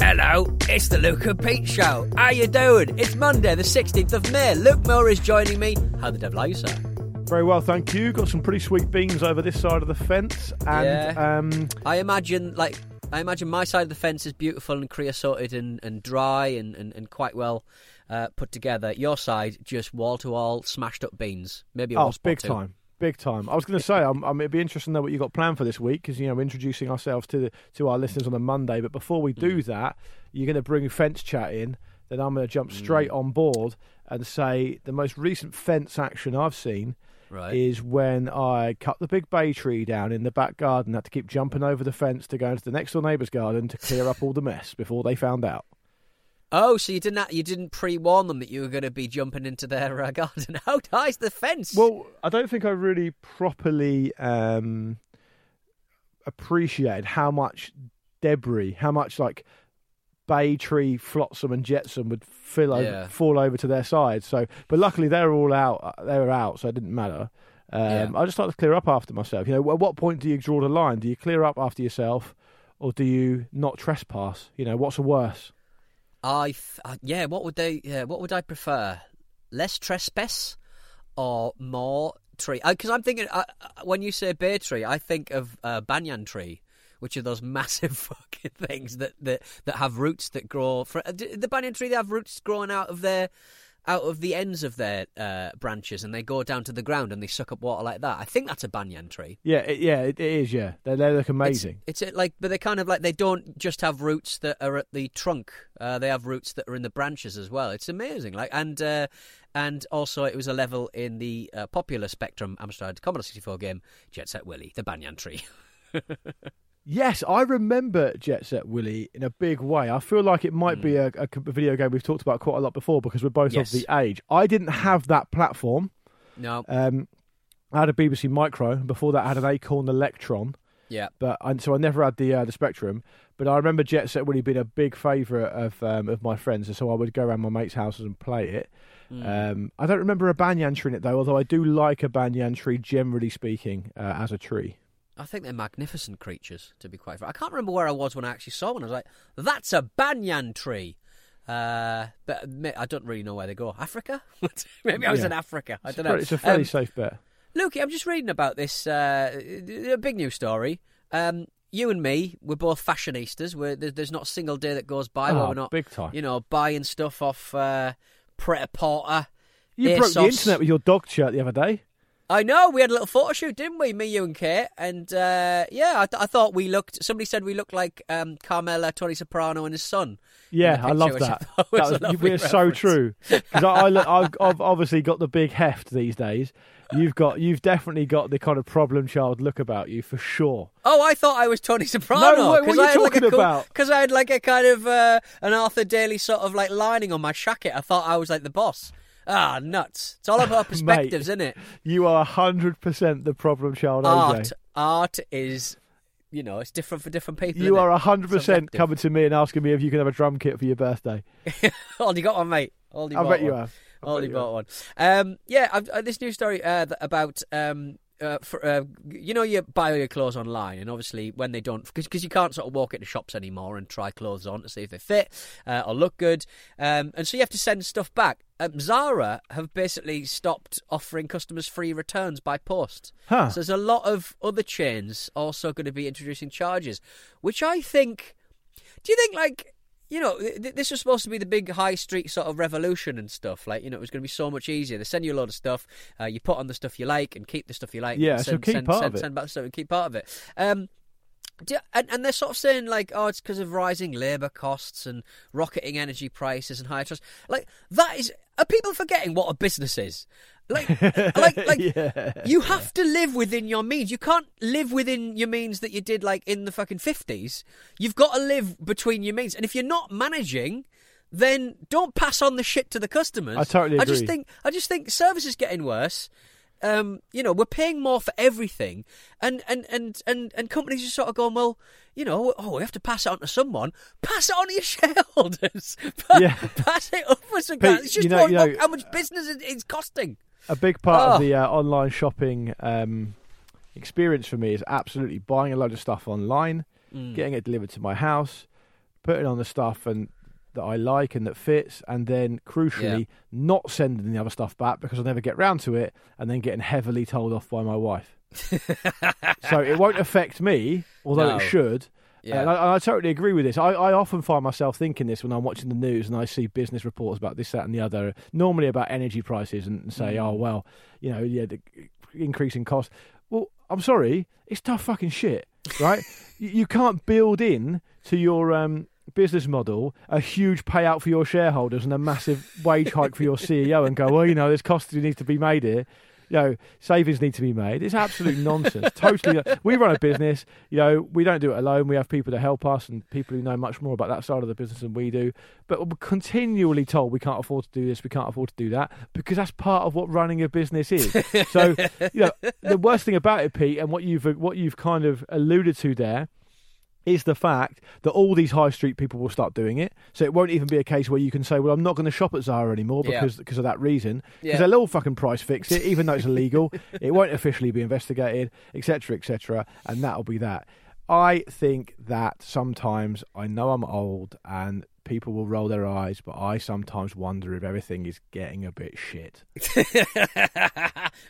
Hello, it's the Luke and Pete Show. How you doing? It's Monday, the 16th of May. Luke Moore is joining me. How the devil are you, sir? Very well, thank you. Got some pretty sweet beans over this side of the fence, and I imagine my side of the fence is beautiful and creosoted and dry and quite well put together. Your side, just wall to wall, smashed up beans. Maybe big time. I was going to say, it'd be interesting to know what you got planned for this week, because we're introducing ourselves to our listeners on a Monday. But before we do that, you're going to bring fence chat in. Then I'm going to jump straight on board and say the most recent fence action I've seen is when I cut the big bay tree down in the back garden. Had to keep jumping over the fence to go into the next door neighbour's garden to clear up all the mess before they found out. Oh, so you didn't pre-warn them that you were going to be jumping into their garden? How ties the fence? Well, I don't think I really properly appreciated how much debris, how much like bay tree flotsam and jetsam would fall over to their side. So, but luckily they're all out. They were out, so it didn't matter. I just like to clear up after myself. At what point do you draw the line? Do you clear up after yourself, or do you not trespass? What's the worse? What would I prefer? Less trespass or more tree? Because I'm thinking when you say bay tree, I think of banyan tree, which are those massive fucking things that have roots that grow. The banyan tree, they have roots growing out of the ends of their branches, and they go down to the ground and they suck up water like that. I think that's a banyan tree. Yeah, it is. Yeah, they look amazing. But they're kind of like, they don't just have roots that are at the trunk. They have roots that are in the branches as well. It's amazing. And also, it was a level in the popular Spectrum Amstrad Commodore 64 game Jet Set Willy, the banyan tree. Yes, I remember Jet Set Willy in a big way. I feel like it might be a video game we've talked about quite a lot before, because we're both of the age. I didn't have that platform. No. I had a BBC Micro. Before that, I had an Acorn Electron. Yeah. So I never had the Spectrum. But I remember Jet Set Willy being a big favourite of my friends, and so I would go around my mates' houses and play it. I don't remember a banyan tree in it, though, although I do like a banyan tree, generally speaking, as a tree. I think they're magnificent creatures, to be quite frank. I can't remember where I was when I actually saw one. I was like, that's a banyan tree. But I don't really know where they go. Africa? Maybe I was in Africa. I don't know. It's a fairly safe bet. Luke, I'm just reading about this big news story. You and me, we're both fashionistas. There's not a single day that goes by where we're not big time. Buying stuff off Pret-a-porter. You ASOS. Broke the internet with your dog shirt the other day. I know, we had a little photo shoot, didn't we, me, you and Kate? And I thought somebody said we looked like Carmela, Tony Soprano and his son. Yeah, I love that. That was so true. Because I've obviously got the big heft these days. You've definitely got the kind of problem child look about you, for sure. Oh, I thought I was Tony Soprano. No, what are you talking about? Because I had like a kind of an Arthur Daily sort of like lining on my jacket. I thought I was like the boss. Ah, nuts. It's all about perspectives, isn't it? You are 100% the problem child, AJ. Art is, it's different for different people. You are 100% coming to me and asking me if you can have a drum kit for your birthday. Aldi got one, mate. Aldi bought one. This new story about... you buy all your clothes online, and obviously when they don't, because you can't sort of walk into shops anymore and try clothes on to see if they fit or look good, and so you have to send stuff back. Zara have basically stopped offering customers free returns by post. So there's a lot of other chains also going to be introducing charges, which I think... Do you think this was supposed to be the big high street sort of revolution and stuff. It was going to be so much easier. They send you a load of stuff. You put on the stuff you like and keep the stuff you like. Yeah, and send part of it. And they're sort of saying, like, oh, it's because of rising labour costs and rocketing energy prices and higher trust. Like, that is... Are people forgetting what a business is? You have to live within your means. You can't live within your means that you did, like, in the fucking 50s. You've got to live between your means. And if you're not managing... then don't pass on the shit to the customers. I totally agree. I just think service is getting worse. You know, we're paying more for everything, and companies are sort of going, well, you know, oh, we have to pass it on to someone. Pass it on to your shareholders. Pass it up for some guys. It's just look how much business it's costing. A big part of the online shopping experience for me is absolutely buying a load of stuff online, getting it delivered to my house, putting on the stuff and. That I like and that fits, and then crucially not sending the other stuff back because I'll never get round to it, and then getting heavily told off by my wife. So it won't affect me, although it should. Yeah. And I totally agree with this. I often find myself thinking this when I'm watching the news and I see business reports about this, that and the other, normally about energy prices, and say, oh, well, you know, the increasing cost. Well, I'm sorry, it's tough fucking shit, right? You can't build in to your... business model, a huge payout for your shareholders and a massive wage hike for your CEO and go, well, you know, there's costs that need to be made here. You know, savings need to be made. It's absolute nonsense. Totally. We run a business. You know, we don't do it alone. We have people to help us and people who know much more about that side of the business than we do. But we're continually told we can't afford to do this, we can't afford to do that, because that's part of what running a business is. So, you know, the worst thing about it, Pete, and what you've kind of alluded to there, is the fact that all these high street people will start doing it. So it won't even be a case where you can say, well, I'm not going to shop at Zara anymore because of that reason. Because they'll all fucking price fix it, even though it's illegal. It won't officially be investigated, etc., etc. And that'll be that. I think that sometimes, I know I'm old and people will roll their eyes, but I sometimes wonder if everything is getting a bit shit.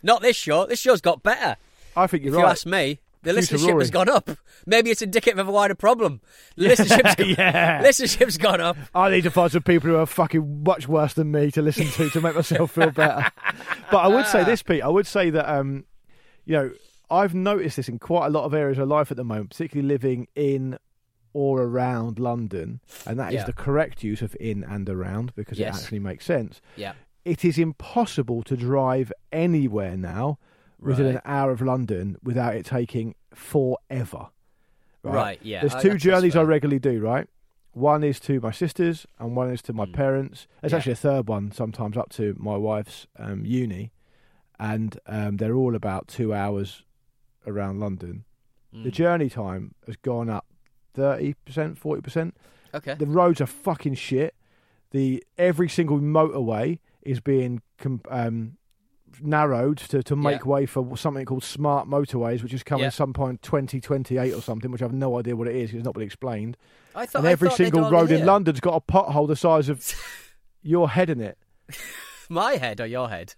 Not this show. This show's got better. I think you're right. If you ask me. The listenership has gone up. Maybe it's indicative of a wider problem. The listenership's gone up. I need to find some people who are fucking much worse than me to listen to make myself feel better. But I would say this, Pete. I would say that, you know, I've noticed this in quite a lot of areas of life at the moment, particularly living in or around London. And that is the correct use of in and around, because it actually makes sense. Yeah. It is impossible to drive anywhere now within an hour of London without it taking forever. Right, yeah. There's two journeys I regularly do, right? One is to my sister's and one is to my parents. There's actually a third one sometimes up to my wife's uni, and they're all about 2 hours around London. The journey time has gone up 30%, 40%. Okay. The roads are fucking shit. Every single motorway is being... narrowed to make way for something called smart motorways, which is coming at some point 2028 or something, which I've no idea what it is. It's not been explained. And every single road in London's got a pothole the size of your head in it. My head or your head?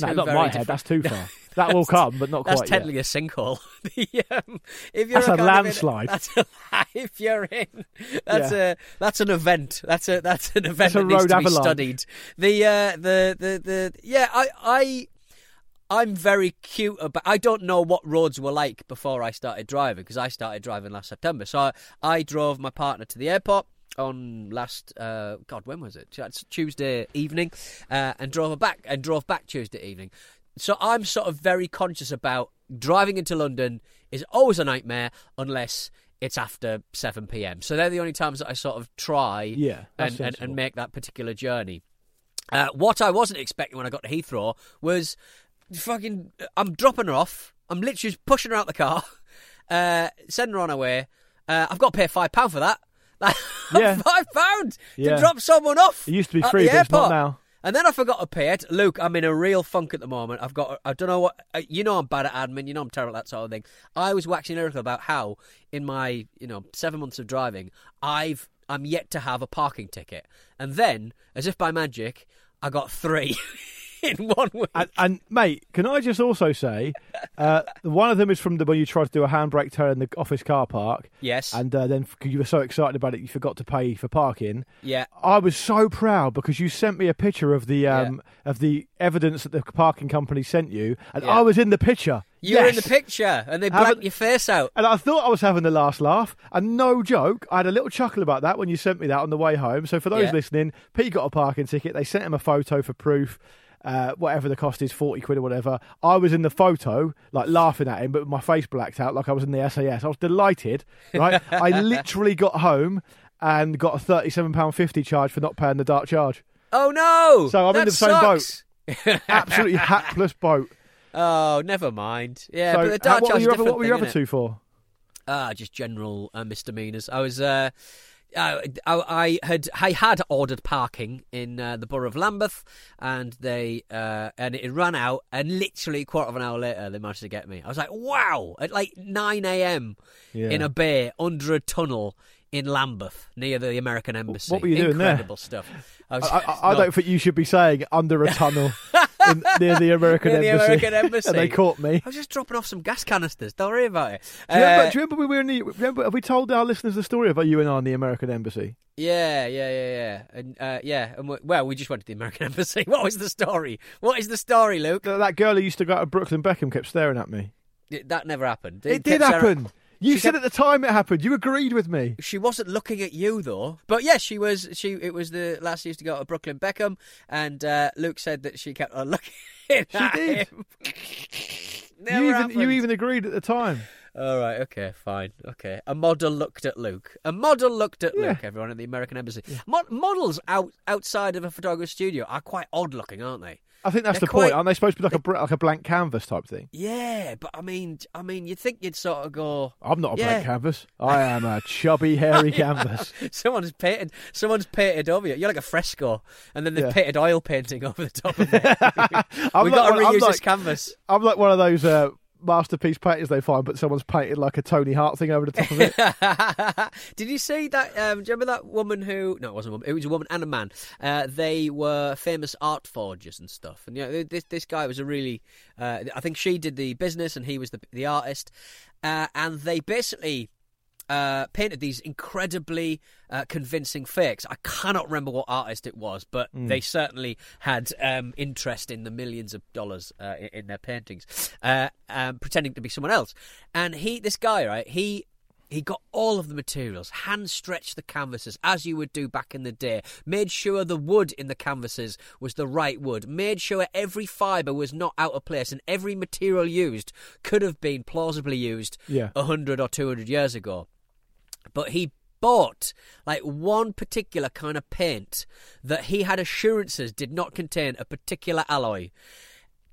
No, not my head. That's too far. That will come, but not quite yet. That's technically a sinkhole. That's a landslide. If you're in, that's an event. That's an event that needs to be studied. I'm very cute about. I don't know what roads were like before I started driving, because I started driving last September. So I drove my partner to the airport on last when was it? Tuesday evening, and drove back Tuesday evening. So I'm sort of very conscious about driving into London is always a nightmare unless it's after 7 p.m. So they're the only times that I sort of try and make that particular journey. What I wasn't expecting when I got to Heathrow was fucking... I'm dropping her off. I'm literally pushing her out the car, sending her on her way. I've got to pay £5 for that. £5 to drop someone off. It used to be free, but it's not now. And then I forgot to pay it. Luke, I'm in a real funk at the moment. I don't know what... You know I'm bad at admin. You know I'm terrible at that sort of thing. I was waxing lyrical about how, in my 7 months of driving, I'm yet to have a parking ticket. And then, as if by magic, I got 3 in 1 week. And mate, can I just also say, one of them is from when you tried to do a handbrake turn in the office car park. Yes. And then you were so excited about it, you forgot to pay for parking. Yeah. I was so proud because you sent me a picture of the evidence that the parking company sent you, and I was in the picture. You were in the picture, and they blanked your face out. And I thought I was having the last laugh, and no joke, I had a little chuckle about that when you sent me that on the way home. So for those listening, Pete got a parking ticket. They sent him a photo for proof. Whatever the cost is, 40 quid or whatever. I was in the photo, like, laughing at him, but my face blacked out like I was in the SAS. I was delighted, right? I literally got home and got a £37.50 charge for not paying the dark charge. Oh, no! So I'm in the same boat. Absolutely hapless boat. Oh, never mind. Yeah, so, but the dark charge is different. What were your other two for? Just general misdemeanours. I was... I had ordered parking in the borough of Lambeth, and they and it ran out, and literally a quarter of an hour later they managed to get me. I was like, wow, at like 9 a.m. in a bay under a tunnel in Lambeth near the American embassy. What were you doing there? Incredible stuff. I don't think you should be saying under a tunnel near the American embassy. The American embassy. And they caught me. I was just dropping off some gas canisters. Don't worry about it. Do you remember we were in the? Remember, have we told our listeners the story about you and I in the American embassy? Yeah. And we just went to the American embassy. What was the story? What is the story, Luke? That girl who used to go out of Brooklyn Beckham kept staring at me. That never happened. It did happen. You said at the time it happened. You agreed with me. She wasn't looking at you, though. But, yes, she was. It was the last she used to go to Brooklyn Beckham, and Luke said that she kept on looking at him. She did. You even agreed at the time. All right, okay, fine, okay. A model looked at Luke. A model looked at Luke, everyone, at the American Embassy. Yeah. Models outside of a photographer's studio are quite odd-looking, aren't they? I think that's the point. Aren't they supposed to be like a blank canvas type thing? Yeah, but I mean, you'd think you'd sort of go... I'm not a blank canvas. I am a chubby, hairy canvas. Someone's painted over you. You're like a fresco, and then they've painted oil painting over the top of it. We've got to reuse this canvas. I'm like one of those... masterpiece painters they find, but someone's painted like a Tony Hart thing over the top of it. Did you see that? Do you remember that woman who? No, it wasn't a woman. It was a woman and a man. They were famous art forgers and stuff. And this guy was a really. I think she did the business and he was the artist. And they basically. Painted these incredibly convincing fakes. I cannot remember what artist it was, but they certainly had interest in the millions of dollars in their paintings, pretending to be someone else. And this guy, right, he got all of the materials, hand-stretched the canvases, as you would do back in the day, made sure the wood in the canvases was the right wood, made sure every fibre was not out of place, and every material used could have been plausibly used 100 or 200 years ago. But he bought like one particular kind of paint that he had assurances did not contain a particular alloy.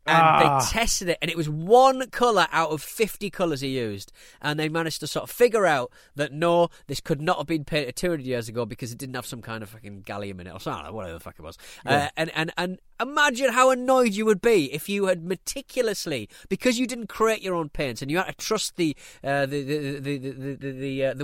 And they tested it, and it was one colour out of 50 colours he used. And they managed to sort of figure out that, no, this could not have been painted 200 years ago because it didn't have some kind of fucking gallium in it or something, whatever the fuck it was. Yeah. And imagine how annoyed you would be if you had meticulously, because you didn't create your own paints and you had to trust the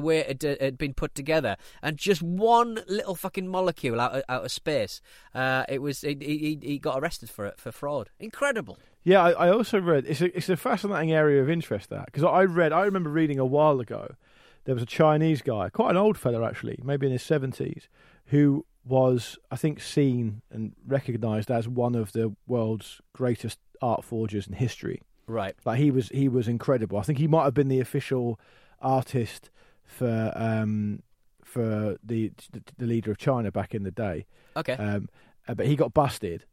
way it had been put together, and just one little fucking molecule out of space, he got arrested for it, for fraud. Incredible. Yeah, I also read, it's a fascinating area of interest, that, because I remember reading a while ago, there was a Chinese guy, quite an old fella actually, maybe in his 70s, who was, I think, seen and recognised as one of the world's greatest art forgers in history. Right. Like, he was incredible. I think he might have been the official artist for the leader of China back in the day. Okay. But he got busted,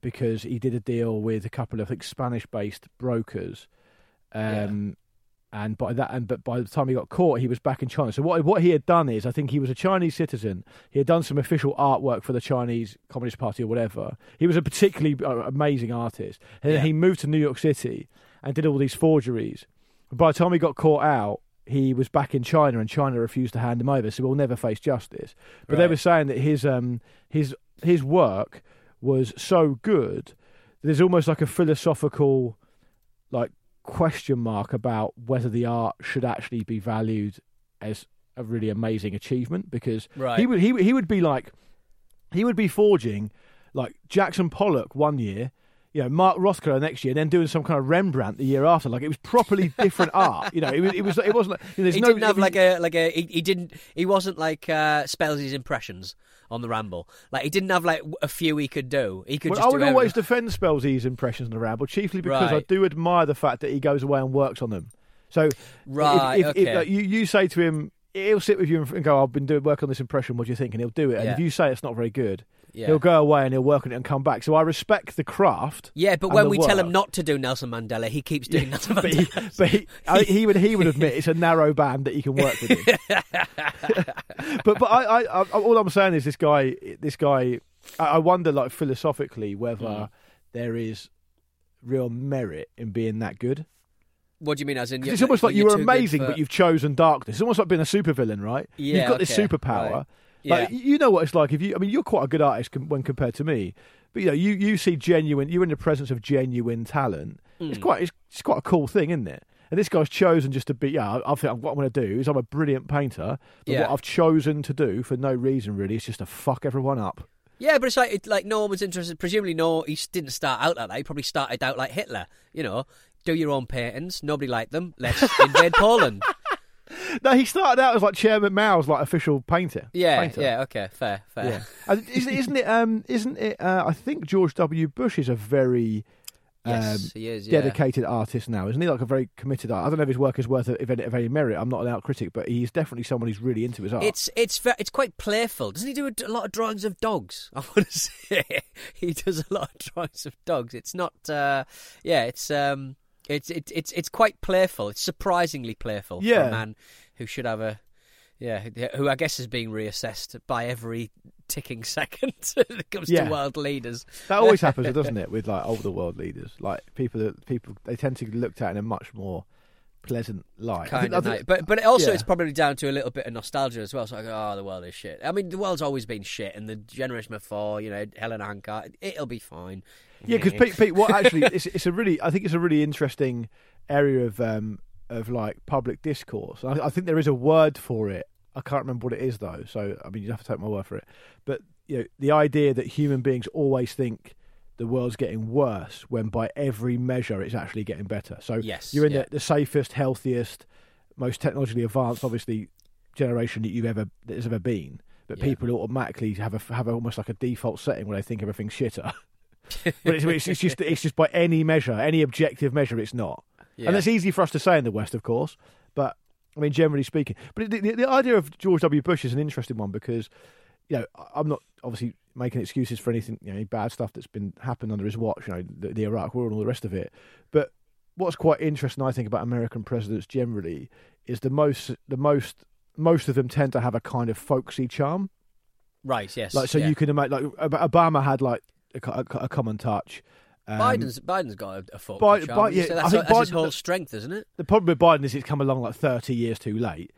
because he did a deal with a couple of, I think, Spanish-based brokers, but by the time he got caught, he was back in China. So what he had done is, I think he was a Chinese citizen. He had done some official artwork for the Chinese Communist Party or whatever. He was a particularly amazing artist. And he moved to New York City and did all these forgeries. By the time he got caught out, he was back in China, and China refused to hand him over, so we'll never face justice. But they were saying that his work was so good that there's almost like a philosophical, like, question mark about whether the art should actually be valued as a really amazing achievement, because he would be forging like Jackson Pollock one year, you know, Mark Rothko next year, and then doing some kind of Rembrandt the year after. Like, it was properly different art. You know, it wasn't. You know, he didn't have like a. He wasn't like Spelzy's impressions on the Ramble. Like, he didn't have like a few he could do. He could. Well, just I would always defend Spelzy's impressions on the Ramble, chiefly because I do admire the fact that he goes away and works on them. So, if like, you say to him, he'll sit with you and go, "I've been doing work on this impression. What do you think?" And he'll do it. And if you say it's not very good, he'll go away and he'll work on it and come back. So I respect the craft. Yeah, but when we tell him not to do Nelson Mandela, he keeps doing Nelson Mandela. But he would admit it's a narrow band that he can work with. But all I'm saying is this guy. I wonder, like, philosophically, whether there is real merit in being that good. What do you mean? As in, it's almost like you were amazing, but you've chosen darkness. It's almost like being a supervillain, right? Yeah, you've got this superpower. Right. Yeah. Like, you know what it's like. You're quite a good artist when compared to me, but you know, you see genuine. You're in the presence of genuine talent. It's quite a cool thing, isn't it? And this guy's chosen just to be. Yeah, I think what I'm going to do is I'm a brilliant painter. But what I've chosen to do for no reason really is just to fuck everyone up. Yeah, but it's like no one was interested. Presumably, he didn't start out like that. He probably started out like Hitler. You know, do your own patents. Nobody liked them. Let's invade Poland. No, he started out as like Chairman Mao's like official painter. Yeah, okay, fair. Yeah. Isn't it, I think George W. Bush is a very dedicated artist now, isn't he? Like a very committed artist. I don't know if his work is worth if any merit. I'm not an out critic, but he's definitely someone who's really into his art. It's quite playful. Doesn't he do a lot of drawings of dogs? I want to say he does a lot of drawings of dogs. It's not, It's quite playful. It's surprisingly playful for a man who should have who I guess is being reassessed by every ticking second when it comes to world leaders. That always happens, doesn't it, with like older world leaders, like people they tend to be looked at in a much more pleasant light. But it's probably down to a little bit of nostalgia as well. So like, the world is shit. I mean, the world's always been shit, and the generation before, you know, Helena Hancock, it'll be fine. Yeah, because Pete, what actually, I think it's a really interesting area of like public discourse. I think there is a word for it. I can't remember what it is though. So I mean, you have to take my word for it. But you know, the idea that human beings always think the world's getting worse when by every measure it's actually getting better. So you're in the safest, healthiest, most technologically advanced, obviously, generation that has ever been. But people automatically have almost like a default setting where they think everything's shitter. But it's just by any measure, any objective measure, it's not. Yeah. And that's easy for us to say in the West, of course. But I mean, generally speaking, but the idea of George W. Bush is an interesting one because, you know, I'm not obviously making excuses for anything, you know, any bad stuff that's been happened under his watch, you know, the Iraq War and all the rest of it. But what's quite interesting, I think, about American presidents generally is most of them tend to have a kind of folksy charm. Right. Yes. Like so, you can imagine, like Obama had like a common touch. Biden's got a fork. So that's his whole strength, isn't it? The problem with Biden is it's come along like 30 years too late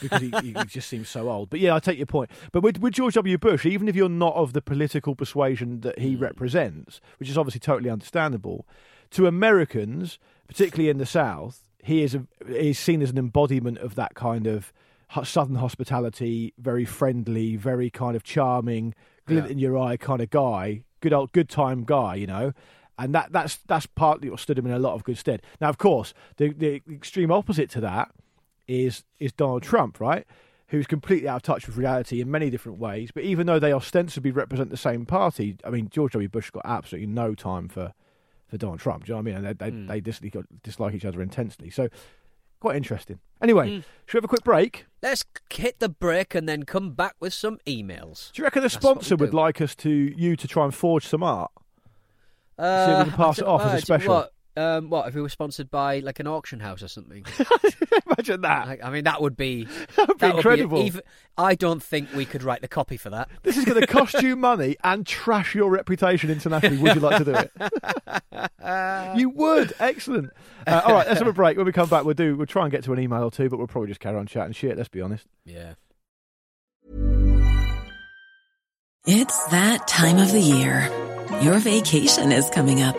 because he just seems so old. But yeah, I take your point. But with George W. Bush, even if you're not of the political persuasion that he represents, which is obviously totally understandable, to Americans, particularly in the South, he is seen as an embodiment of that kind of Southern hospitality, very friendly, very kind of charming, glint in your eye kind of guy. Good time guy, you know, and that's partly what stood him in a lot of good stead. Now, of course, the extreme opposite to that is Donald Trump, right? Who's completely out of touch with reality in many different ways. But even though they ostensibly represent the same party, I mean, George W. Bush got absolutely no time for Donald Trump. Do you know what I mean? And they dislike each other intensely. So quite interesting. Anyway, should we have a quick break? Let's hit the break and then come back with some emails. Do you reckon the sponsor would like us to try and forge some art? See if we can pass it off as a special. What if we were sponsored by like an auction house or something? Imagine that. Like, I mean, that would be incredible. I don't think we could write the copy for that. This is going to cost you money and trash your reputation internationally. Would you like to do it? You would. Excellent. All right, let's have a break. When we come back, we'll try and get to an email or two, but we'll probably just carry on chatting shit. Let's be honest. Yeah. It's that time of the year. Your vacation is coming up.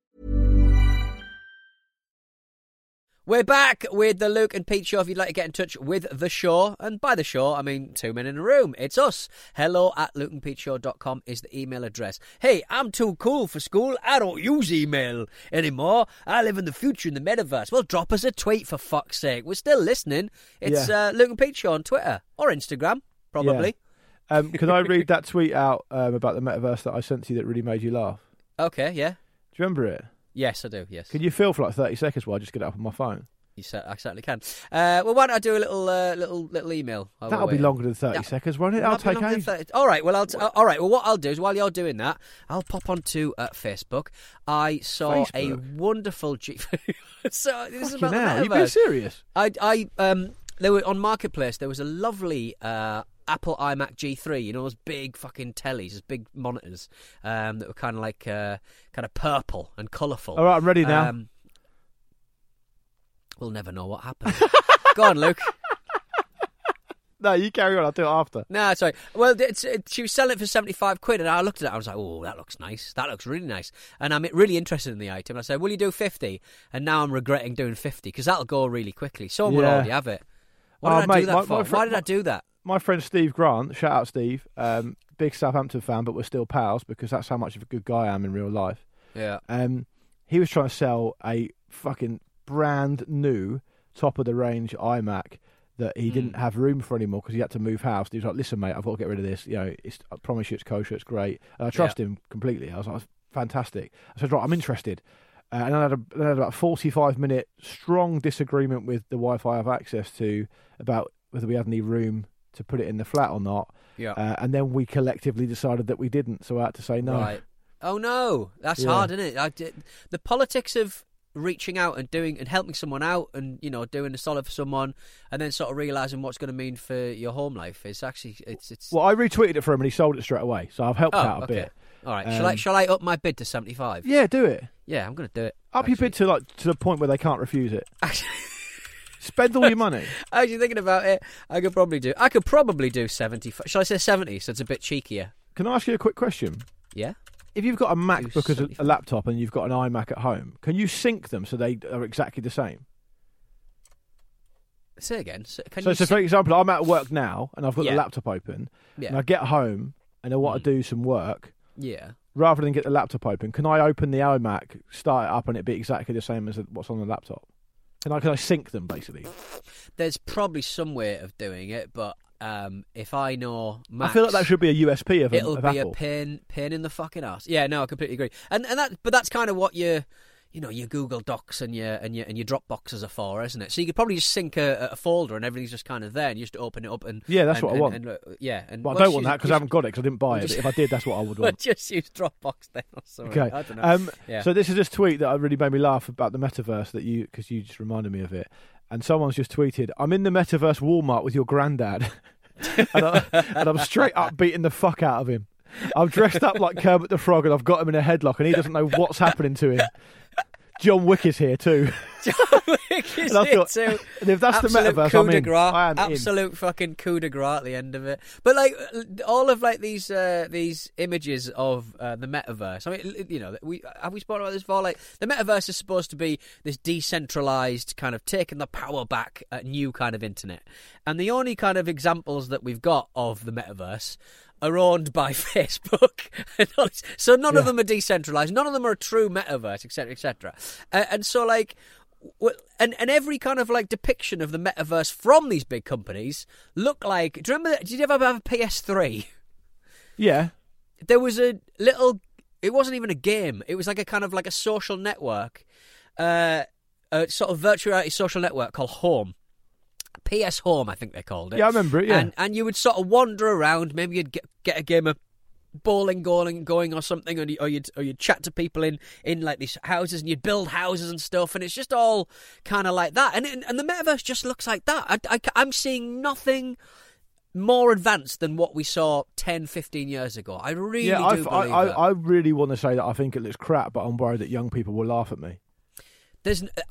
We're back with the Luke and Pete Show. If you'd like to get in touch with the show, and by the show, I mean 2 men in a room. It's us. hello@lukeandpeteshow.com is the email address. Hey, I'm too cool for school. I don't use email anymore. I live in the future in the metaverse. Well, drop us a tweet for fuck's sake. We're still listening. It's Luke and Pete Show on Twitter or Instagram, probably. Yeah. Can I read that tweet out about the metaverse that I sent to you that really made you laugh? Okay, yeah. Do you remember it? Yes, I do, yes. Can you feel for like 30 seconds while I just get it up on my phone? I certainly can. Well, why don't I do a little email? That'll be longer than 30 seconds, won't it? I'll take aim. All right, well, what I'll do is while you're doing that, I'll pop onto Facebook. I saw a wonderful... so this is about the metaverse. Are you being serious? I they were on Marketplace, there was a lovely... Apple iMac G3, you know, those big fucking tellies, those big monitors that were kind of like purple and colourful. All right, I'm ready now. We'll never know what happened. Go on, Luke. No, you carry on. I'll do it after. No, sorry. Well, she was selling it for £75, and I looked at it. I was like, oh, that looks nice. That looks really nice. And I'm really interested in the item. I said, will you do 50? And now I'm regretting doing 50 because that'll go really quickly. Someone will already have it. Why did I do that? My friend Steve Grant, shout out Steve, big Southampton fan, but we're still pals because that's how much of a good guy I am in real life. Yeah. He was trying to sell a fucking brand new top of the range iMac that he didn't have room for anymore because he had to move house. He was like, "Listen, mate, I've got to get rid of this. You know, I promise you, it's kosher, it's great." And I trust him completely. I was like, "Fantastic." I said, "Right, I'm interested." And I had about 45-minute strong disagreement with the Wi-Fi I have access to about whether we had any room to put it in the flat or not, and then we collectively decided that we didn't, so I had to say no. Right. Oh no, that's hard, isn't it? The politics of reaching out and doing and helping someone out, and you know, doing a solid for someone, and then sort of realising what's going to mean for your home life. It's actually it's. Well, I retweeted it for him, and he sold it straight away. So I've helped out a bit. All right, shall I up my bid to 75? Yeah, do it. Yeah, I'm going to do it. Up your bid to the point where they can't refuse it. Spend all your money. Actually, thinking about it, I could probably do 70. Shall I say 70? So it's a bit cheekier. Can I ask you a quick question? Yeah. If you've got a MacBook as a laptop and you've got an iMac at home, can you sync them so they are exactly the same? Say again. For example, I'm at work now and I've got the laptop open, and I get home and I want to do some work. Yeah. Rather than get the laptop open, can I open the iMac, start it up, and it be exactly the same as what's on the laptop? Can I sync them, basically? There's probably some way of doing it, but if I know Max... I feel like that should be a USP of Apple. It'll be a pain in the fucking ass. Yeah, no, I completely agree. And that's kind of what you... you know, your Google Docs and your Dropboxes are for, isn't it? So you could probably just sync a folder and everything's just kind of there, and you just open it up and what I want. Well, I don't want that because I haven't got it because I didn't buy it. But if I did, that's what I would want. Just use Dropbox then. Or something. Okay. I don't know. So this is this tweet that really made me laugh about the metaverse that because you just reminded me of it. And someone's just tweeted, "I'm in the metaverse Walmart with your granddad," and I'm straight up beating the fuck out of him. I'm dressed up like Kermit the Frog and I've got him in a headlock and he doesn't know what's happening to him. John Wick is here too. John Wick is here too. And if that's absolute the metaverse, I'm in. Absolute fucking coup de grace at the end of it. But like all of like these images of the metaverse. I mean, you know, have we spoken about this before? Like the metaverse is supposed to be this decentralized kind of taking the power back new kind of internet. And the only kind of examples that we've got of the metaverse are owned by Facebook. So none of them are decentralised. None of them are a true metaverse, etc., etc. And so, like, and every kind of, like, depiction of the metaverse from these big companies look like... Do you remember... Did you ever have a PS3? Yeah. There was a little... It wasn't even a game. It was like a kind of, like, a social network, a sort of virtual reality social network called Home. PS Home, I think they called it. Yeah, I remember it, yeah. And you would sort of wander around. Maybe you'd get a game of bowling going or something, or you'd chat to people in like these houses, and you'd build houses and stuff, and it's just all kind of like that. And the metaverse just looks like that. I'm seeing nothing more advanced than what we saw 10, 15 years ago. I really do believe that. I really want to say that I think it looks crap, but I'm worried that young people will laugh at me.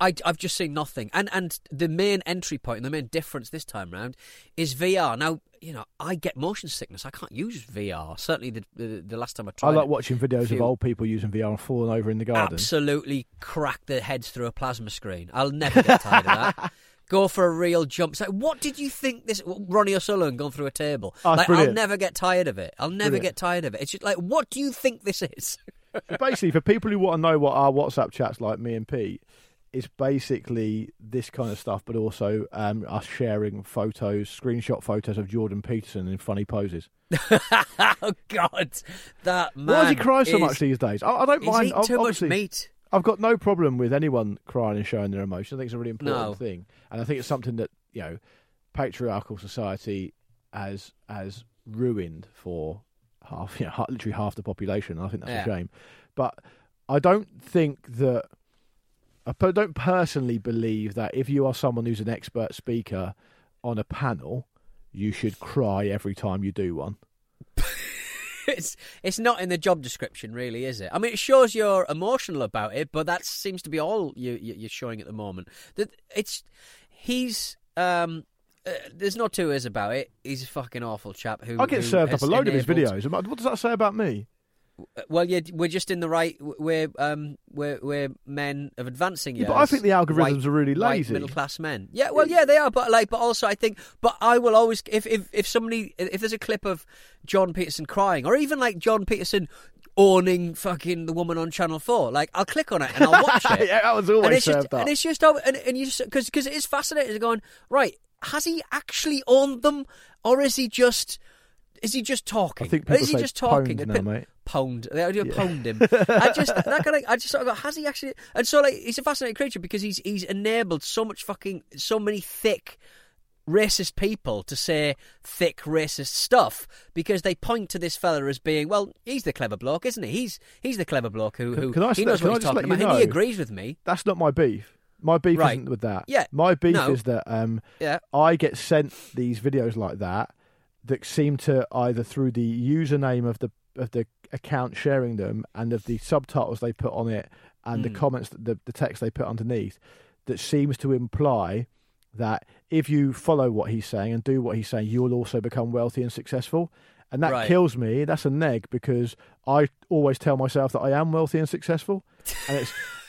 I've just seen nothing, and the main entry point and the main difference this time round is VR. Now, you know, I get motion sickness. I can't use VR. Certainly, the last time I tried, I like watching videos of old people using VR and falling over in the garden. Absolutely, crack their heads through a plasma screen. I'll never get tired of that. Go for a real jump. It's like, what did you think this... Ronnie O'Sullivan gone through a table. Oh, like, I'll never get tired of it. Get tired of it. It's just like, what do you think this is? So basically, for people who want to know what our WhatsApp chats like me and Pete, it's basically this kind of stuff, but also us sharing photos, screenshot photos of Jordan Peterson in funny poses. Oh, God. That man. Why does he cry so much these days? I don't mind. He's eating too much meat. I've got no problem with anyone crying and showing their emotions. I think it's a really important thing. And I think it's something that, you know, patriarchal society has ruined for... literally half the population. I think that's a shame, but I don't personally believe that if you are someone who's an expert speaker on a panel, you should cry every time you do one. It's not in the job description, really, is it? I mean, it shows you're emotional about it, but that seems to be all you're showing at the moment. That there's no two ways about it. He's a fucking awful chap. I get served up a load of his videos. What does that say about me? Well, we're just in the right... We're men of advancing years. Yeah, but I think the algorithms are really lazy. Middle class men. Yeah, well, yeah, they are. But like, also, I think... But I will always... If somebody... If there's a clip of John Peterson crying, or even like John Peterson... owning fucking the woman on Channel 4. Like, I'll click on it and I'll watch it. Yeah, that was always served up. And it's just... Because it is fascinating. It's going, right, has he actually owned them? Or is he just... talking? I think people say pound now, mate. Pound. They do pound him. I just sort of go, has he actually... And so, like, he's a fascinating creature because he's enabled so many thick... racist people to say thick racist stuff because they point to this fella as being, well, he's the clever bloke, isn't he? He's the clever bloke who knows what he's talking about, and he agrees with me. That's not my beef. My beef isn't with that. Yeah. My beef is that I get sent these videos like that seem to either through the username of the account sharing them and of the subtitles they put on it and the comments, the text they put underneath, that seems to imply that if you follow what he's saying and do what he's saying, you'll also become wealthy and successful. And that kills me. That's a neg because I always tell myself that I am wealthy and successful.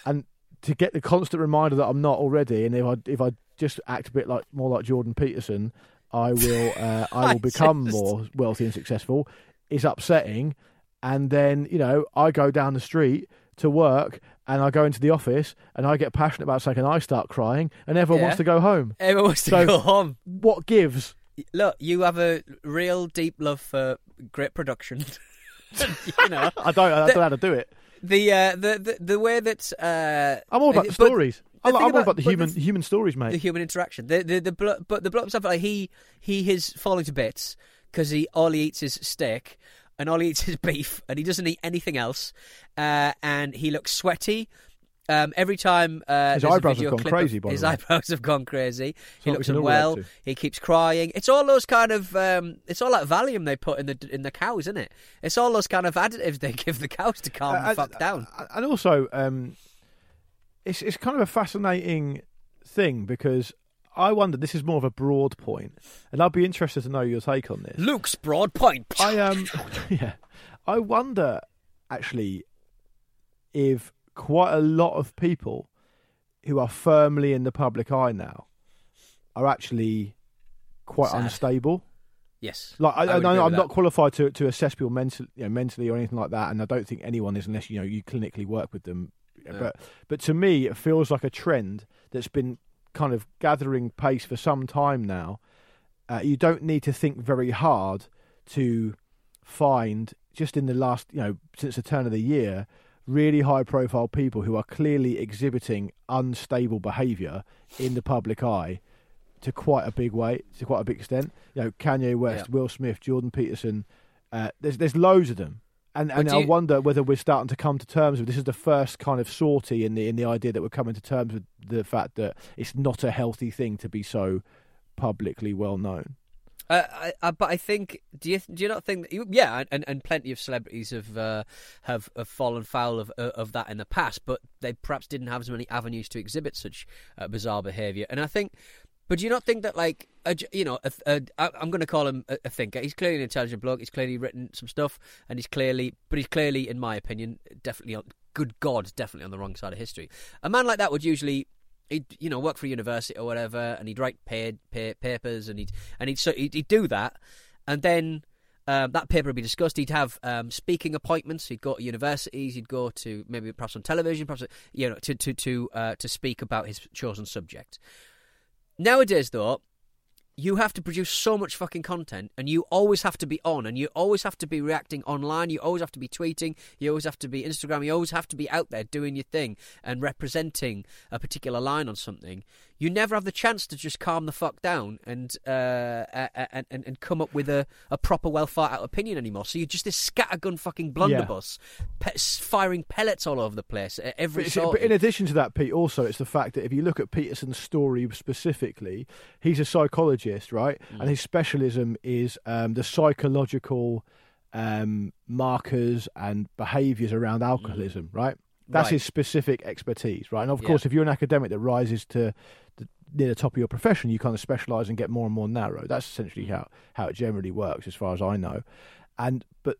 And to get the constant reminder that I'm not already, and if I just act a bit more like Jordan Peterson, I will become more wealthy and successful, is upsetting. And then, you know, I go down the street to work and I go into the office and I get passionate about something and I start crying and everyone wants to go home. Everyone wants to go home. What gives? Look, you have a real deep love for great production. You know, I don't know how to do it. The way that I'm all about the stories. I'm all about the human stories, mate. The human interaction. But the blow up stuff, like he has fallen to bits because he all he eats is steak and all he eats is beef and he doesn't eat anything else. And he looks sweaty. Every time his eyebrows have gone crazy, his eyebrows have gone crazy. He looks unwell. He keeps crying. It's all those kind of. It's all that Valium they put in the cows, isn't it? It's all those kind of additives they give the cows to calm the fuck down. And also, it's kind of a fascinating thing because I wonder. This is more of a broad point, and I'd be interested to know your take on this. Luke's broad point. I wonder actually if. Quite a lot of people who are firmly in the public eye now are actually quite unstable. Yes, like I'm not qualified to assess people mentally or anything like that, and I don't think anyone is unless you clinically work with them. Yeah. But to me, it feels like a trend that's been kind of gathering pace for some time now. You don't need to think very hard to find just in the last since the turn of the year. Really high-profile people who are clearly exhibiting unstable behaviour in the public eye to quite a big extent. Kanye West, Will Smith, Jordan Peterson. There's loads of them, and I wonder whether we're starting to come to terms with this is the first kind of sortie in the idea that we're coming to terms with the fact that it's not a healthy thing to be so publicly well known. But I think do you not think that and plenty of celebrities have fallen foul of that in the past, but they perhaps didn't have as many avenues to exhibit such bizarre behaviour. And I think, but do you not think that I'm going to call him a thinker. He's clearly an intelligent bloke. He's clearly written some stuff, and he's clearly, in my opinion, definitely on the wrong side of history. A man like that would usually. He'd, work for a university or whatever, and he'd write papers, and he'd do that, and then that paper would be discussed. He'd have speaking appointments. He'd go to universities. He'd go to maybe perhaps on television, perhaps to speak about his chosen subject. Nowadays, though, you have to produce so much fucking content, and you always have to be on, and you always have to be reacting online, you always have to be tweeting, you always have to be Instagram, you always have to be out there doing your thing and representing a particular line on something. You never have the chance to just calm the fuck down and come up with a proper, well-thought-out opinion anymore. So you're just this scattergun fucking blunderbuss firing pellets all over the place. But in addition to that, Pete, also, it's the fact that if you look at Peterson's story specifically, he's a psychologist, right? Mm. And his specialism is the psychological markers and behaviours around alcoholism, right? That's his specific expertise, right? And of course, if you're an academic that rises to near the top of your profession, you kind of specialise and get more and more narrow. That's essentially how it generally works, as far as I know. But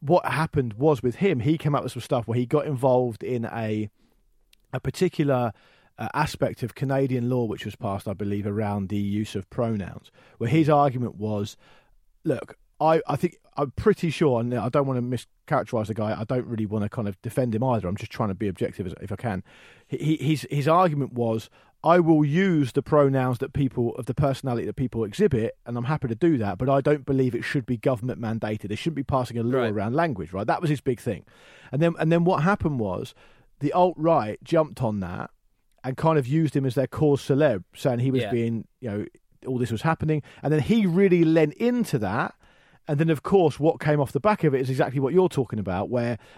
what happened was with him, he came up with some stuff where he got involved in a particular aspect of Canadian law, which was passed, I believe, around the use of pronouns, where his argument was, look, I think I'm pretty sure, and I don't want to mischaracterize the guy. I don't really want to kind of defend him either. I'm just trying to be objective if I can. His argument was, I will use the pronouns that people of the personality that people exhibit, and I'm happy to do that. But I don't believe it should be government mandated. They shouldn't be passing a law around language, right? That was his big thing. And then what happened was the alt-right jumped on that and kind of used him as their cause célèbre, saying he was being, all this was happening. And then he really lent into that. And then, of course, what came off the back of it is exactly what you're talking about,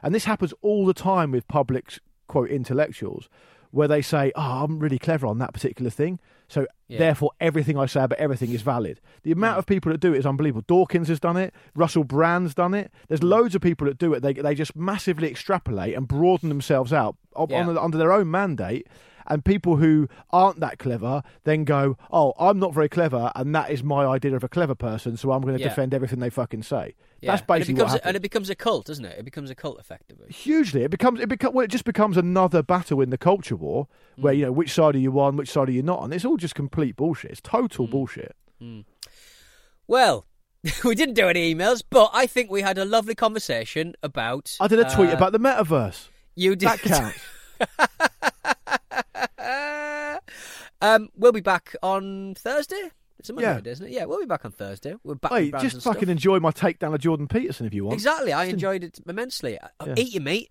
and this happens all the time with public, quote, intellectuals, where they say, I'm really clever on that particular thing, so therefore everything I say about everything is valid. The amount of people that do it is unbelievable. Dawkins has done it. Russell Brand's done it. There's loads of people that do it. They just massively extrapolate and broaden themselves out under their own mandate. And people who aren't that clever then go, I'm not very clever, and that is my idea of a clever person, so I'm going to defend everything they fucking say. Yeah. That's basically what happens. And it becomes a cult, doesn't it? It becomes a cult, effectively. Hugely. It just becomes another battle in the culture war where, which side are you on, which side are you not on? It's all just complete bullshit. It's total bullshit. Mm. Well, we didn't do any emails, but I think we had a lovely conversation about... I did a tweet about the Metaverse. You did. That counts. We'll be back on Thursday. It's a Monday, isn't it? Yeah, we'll be back on Thursday. We're back. Hey, just fucking stuff. Enjoy my takedown of Jordan Peterson if you want. Exactly, I enjoyed it immensely. Eat your meat.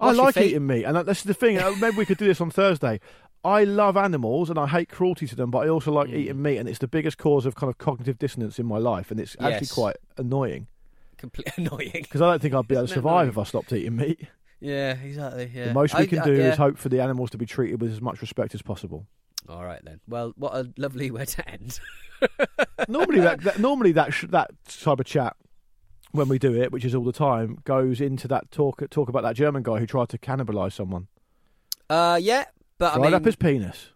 What's I like eating meat, and that's the thing. Maybe we could do this on Thursday. I love animals and I hate cruelty to them, but I also like eating meat, and it's the biggest cause of kind of cognitive dissonance in my life, and it's actually quite annoying. Completely annoying. Because I don't think I'd be able to survive if I stopped eating meat. Yeah, exactly. Yeah. The most we can do is hope for the animals to be treated with as much respect as possible. All right then. Well, what a lovely way to end. Normally that type of chat, when we do it, which is all the time, goes into that talk about that German guy who tried to cannibalise someone. Yeah. But fried up his penis.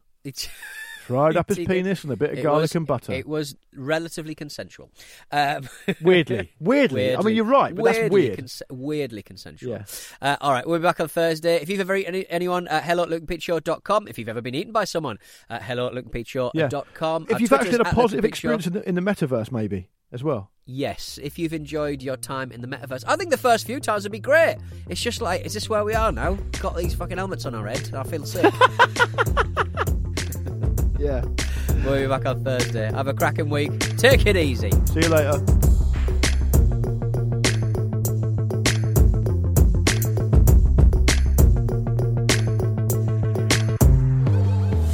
Fried up his penis and a bit of garlic and butter. It was relatively consensual. Weirdly. I mean, you're right, but that's weird. Weirdly consensual. Yeah. All right, we'll be back on Thursday. If you've ever eaten anyone, hello at lukeandpeteshow.com. If you've ever been eaten by someone, hello at lukeandpeteshow.com. If you've actually had a positive experience in the metaverse, maybe, as well. Yes, if you've enjoyed your time in the metaverse. I think the first few times would be great. It's just like, is this where we are now? Got these fucking helmets on our head. I feel sick. Yeah. We'll be back on Thursday. Have a cracking week. Take it easy. See you later.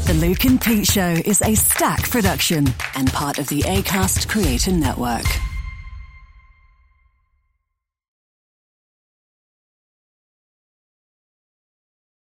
The Luke and Pete Show is a Stack production and part of the Acast Creator Network.